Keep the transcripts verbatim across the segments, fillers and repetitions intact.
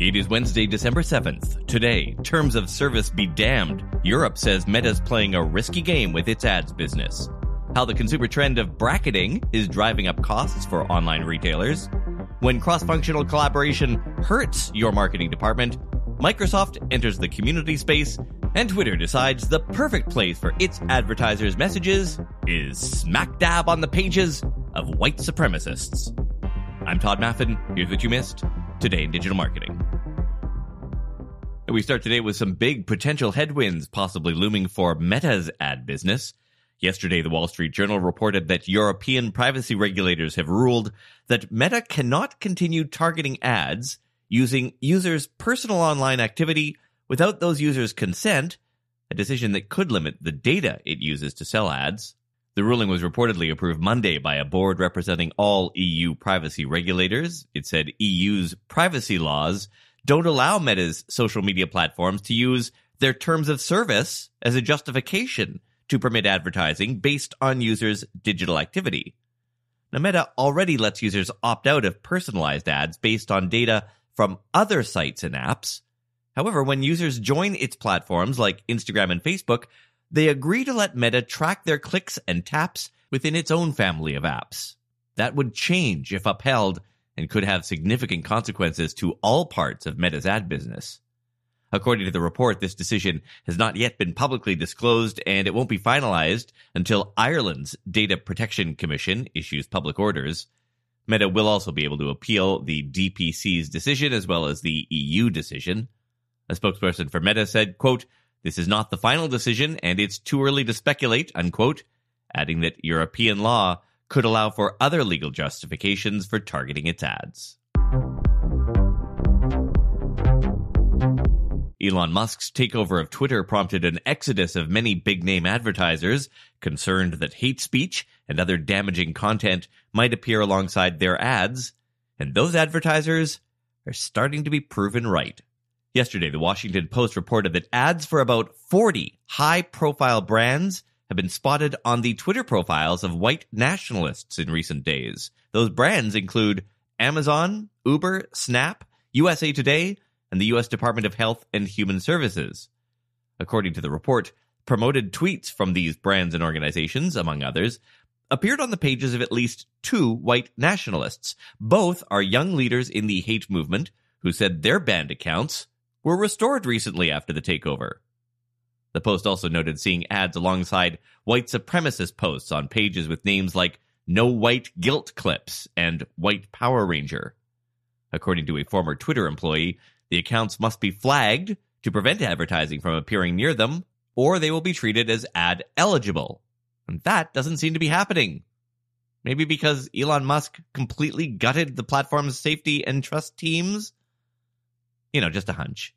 It is Wednesday, December seventh. Today, terms of service be damned. Europe says Meta's playing a risky game with its ads business. How the consumer trend of bracketing is driving up costs for online retailers. When cross-functional collaboration hurts your marketing department. Microsoft enters the community space. And Twitter decides the perfect place for its advertisers' messages is smack dab on the pages of white supremacists. I'm Todd Maffin. Here's what you missed today in digital marketing. We start today with some big potential headwinds possibly looming for Meta's ad business. Yesterday, the Wall Street Journal reported that European privacy regulators have ruled that Meta cannot continue targeting ads using users' personal online activity without those users' consent, a decision that could limit the data it uses to sell ads. The ruling was reportedly approved Monday by a board representing all E U privacy regulators. It said E U's privacy laws don't allow Meta's social media platforms to use their terms of service as a justification to permit advertising based on users' digital activity. Now, Meta already lets users opt out of personalized ads based on data from other sites and apps. However, when users join its platforms like Instagram and Facebook, they agree to let Meta track their clicks and taps within its own family of apps. That would change if upheld and could have significant consequences to all parts of Meta's ad business. According to the report, this decision has not yet been publicly disclosed and it won't be finalized until Ireland's Data Protection Commission issues public orders. Meta will also be able to appeal the D P C's decision as well as the E U decision. A spokesperson for Meta said, quote, "This is not the final decision, and it's too early to speculate," unquote, adding that European law could allow for other legal justifications for targeting its ads. Elon Musk's takeover of Twitter prompted an exodus of many big-name advertisers concerned that hate speech and other damaging content might appear alongside their ads, and those advertisers are starting to be proven right. Yesterday, the Washington Post reported that ads for about forty high-profile brands have been spotted on the Twitter profiles of white nationalists in recent days. Those brands include Amazon, Uber, Snap, U S A Today, and the U S Department of Health and Human Services. According to the report, promoted tweets from these brands and organizations, among others, appeared on the pages of at least two white nationalists. Both are young leaders in the hate movement who said their banned accounts were restored recently after the takeover. The Post also noted seeing ads alongside white supremacist posts on pages with names like No White Guilt Clips and White Power Ranger. According to a former Twitter employee, the accounts must be flagged to prevent advertising from appearing near them, or they will be treated as ad eligible. And that doesn't seem to be happening. Maybe because Elon Musk completely gutted the platform's safety and trust teams? You know, just a hunch.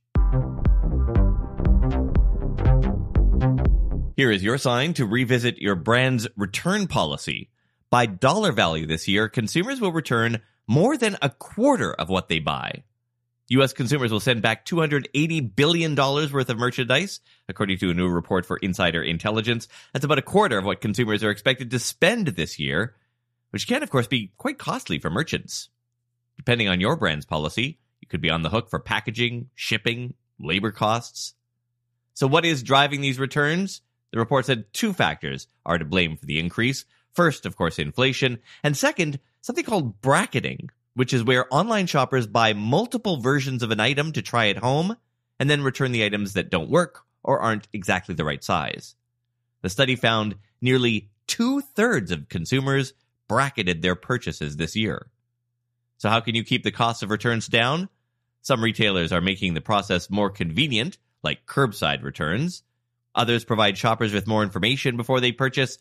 Here is your sign to revisit your brand's return policy. By dollar value this year, consumers will return more than a quarter of what they buy. U S consumers will send back two hundred eighty billion dollars worth of merchandise, according to a new report for Insider Intelligence. That's about a quarter of what consumers are expected to spend this year, which can, of course, be quite costly for merchants. Depending on your brand's policy, you could be on the hook for packaging, shipping, labor costs. So what is driving these returns? The report said two factors are to blame for the increase. First, of course, inflation. And second, something called bracketing, which is where online shoppers buy multiple versions of an item to try at home and then return the items that don't work or aren't exactly the right size. The study found nearly two-thirds of consumers bracketed their purchases this year. So how can you keep the cost of returns down? Some retailers are making the process more convenient, like curbside returns. Others provide shoppers with more information before they purchase.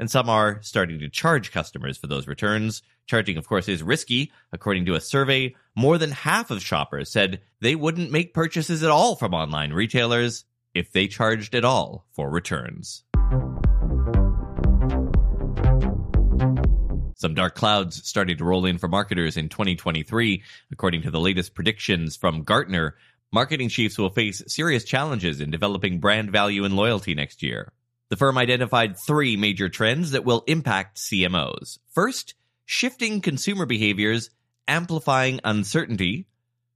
And some are starting to charge customers for those returns. Charging, of course, is risky. According to a survey, more than half of shoppers said they wouldn't make purchases at all from online retailers if they charged at all for returns. Some dark clouds started to roll in for marketers in twenty twenty-three. According to the latest predictions from Gartner, marketing chiefs will face serious challenges in developing brand value and loyalty next year. The firm identified three major trends that will impact C M Os. First, shifting consumer behaviors, amplifying uncertainty.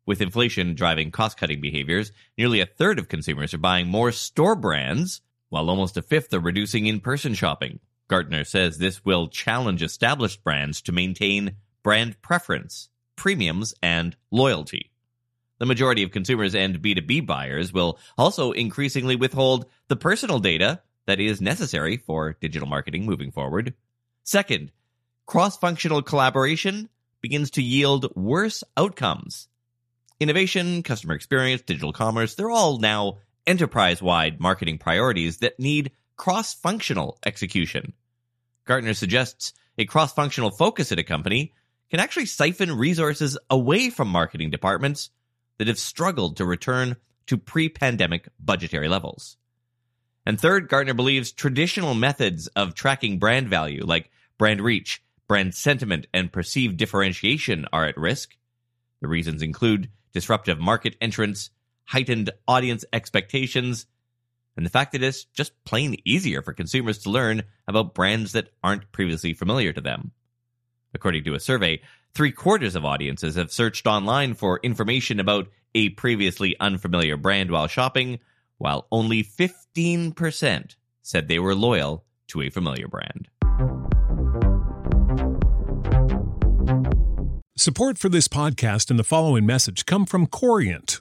With inflation driving cost-cutting behaviors, nearly a third of consumers are buying more store brands, while almost a fifth are reducing in-person shopping. Gartner says this will challenge established brands to maintain brand preference, premiums, and loyalty. The majority of consumers and B two B buyers will also increasingly withhold the personal data that is necessary for digital marketing moving forward. Second, cross-functional collaboration begins to yield worse outcomes. Innovation, customer experience, digital commerce, they're all now enterprise-wide marketing priorities that need cross-functional execution. Gartner suggests a cross-functional focus at a company can actually siphon resources away from marketing departments that have struggled to return to pre-pandemic budgetary levels. And third, Gartner believes traditional methods of tracking brand value, like brand reach, brand sentiment, and perceived differentiation are at risk. The reasons include disruptive market entrants, heightened audience expectations, and the fact that it's just plain easier for consumers to learn about brands that aren't previously familiar to them. According to a survey, three-quarters of audiences have searched online for information about a previously unfamiliar brand while shopping, while only fifteen percent said they were loyal to a familiar brand. Support for this podcast and the following message come from Corient.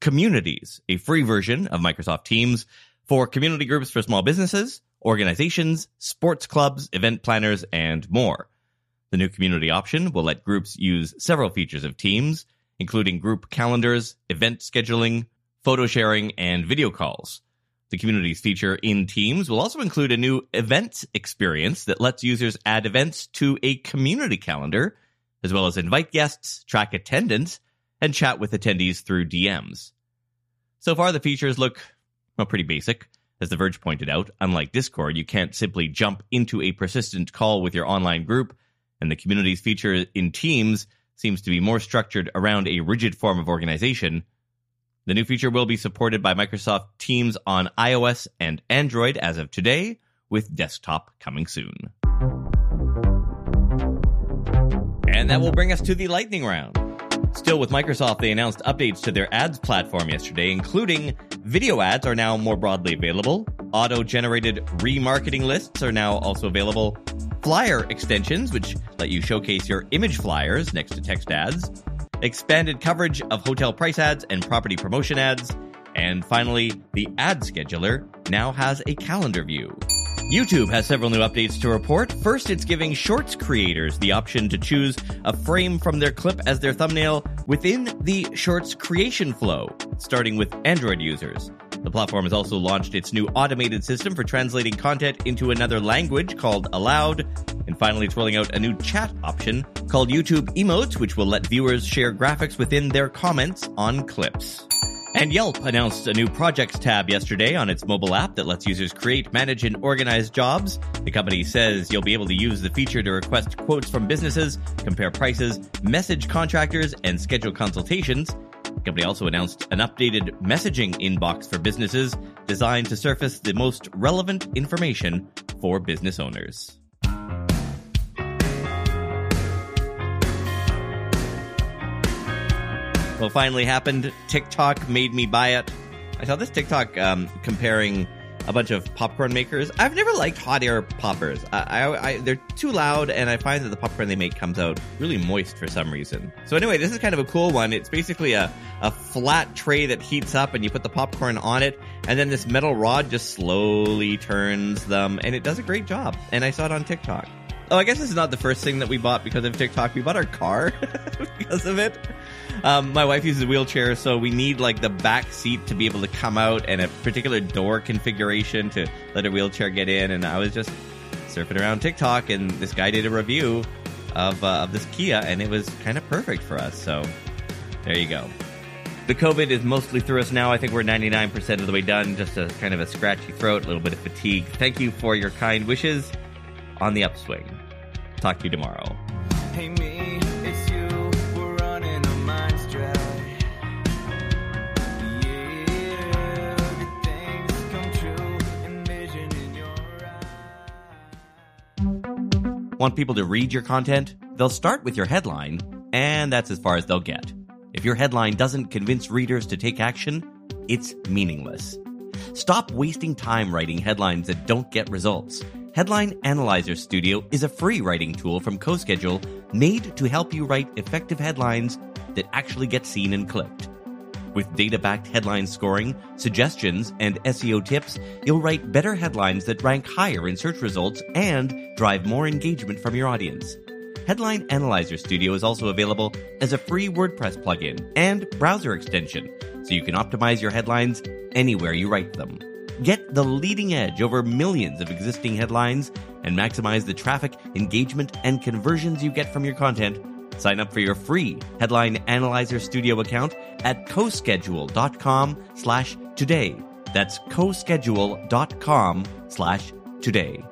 Communities, a free version of Microsoft Teams for community groups for small businesses, organizations, sports clubs, event planners, and more. The new community option will let groups use several features of Teams, including group calendars, event scheduling, photo sharing, and video calls. The communities feature in Teams will also include a new events experience that lets users add events to a community calendar, as well as invite guests, track attendance, and chat with attendees through D Ms. So far, the features look, well, pretty basic. As The Verge pointed out, unlike Discord, you can't simply jump into a persistent call with your online group, and the communities feature in Teams seems to be more structured around a rigid form of organization. The new feature will be supported by Microsoft Teams on iOS and Android as of today, with desktop coming soon. And that will bring us to the lightning round. Still with Microsoft, they announced updates to their ads platform yesterday, including video ads are now more broadly available, auto-generated remarketing lists are now also available, flyer extensions, which let you showcase your image flyers next to text ads, expanded coverage of hotel price ads and property promotion ads, and finally, the ad scheduler now has a calendar view. YouTube has several new updates to report. First, it's giving Shorts creators the option to choose a frame from their clip as their thumbnail within the Shorts creation flow, starting with Android users. The platform has also launched its new automated system for translating content into another language called Aloud. And finally, it's rolling out a new chat option called YouTube Emote, which will let viewers share graphics within their comments on clips. And Yelp announced a new projects tab yesterday on its mobile app that lets users create, manage, and organize jobs. The company says you'll be able to use the feature to request quotes from businesses, compare prices, message contractors, and schedule consultations. The company also announced an updated messaging inbox for businesses designed to surface the most relevant information for business owners. Well, finally happened. TikTok made me buy it. I saw this TikTok um, comparing a bunch of popcorn makers. I've never liked hot air poppers. I, I, I, they're too loud, and I find that the popcorn they make comes out really moist for some reason. So anyway, this is kind of a cool one. It's basically a, a flat tray that heats up, and you put the popcorn on it, and then this metal rod just slowly turns them, and it does a great job. And I saw it on TikTok. Oh, I guess this is not the first thing that we bought because of TikTok. We bought our car because of it. Um, my wife uses a wheelchair, so we need like the back seat to be able to come out and a particular door configuration to let a wheelchair get in. And I was just surfing around TikTok, and this guy did a review of, uh, of this Kia, and it was kind of perfect for us. So there you go. The COVID is mostly through us now. I think we're ninety-nine percent of the way done. Just a kind of a scratchy throat, a little bit of fatigue. Thank you for your kind wishes. On the upswing. Talk to you tomorrow. Hey me, it's you. We're running our minds dry. Yeah, good things come true. Envision in your eyes. Want people to read your content? They'll start with your headline, and that's as far as they'll get. If your headline doesn't convince readers to take action, it's meaningless. Stop wasting time writing headlines that don't get results. Headline Analyzer Studio is a free writing tool from CoSchedule made to help you write effective headlines that actually get seen and clicked. With data-backed headline scoring, suggestions, and S E O tips, you'll write better headlines that rank higher in search results and drive more engagement from your audience. Headline Analyzer Studio is also available as a free WordPress plugin and browser extension, so you can optimize your headlines anywhere you write them. Get the leading edge over millions of existing headlines and maximize the traffic, engagement, and conversions you get from your content. Sign up for your free Headline Analyzer Studio account at coschedule dot com slash today. That's coschedule dot com slash today.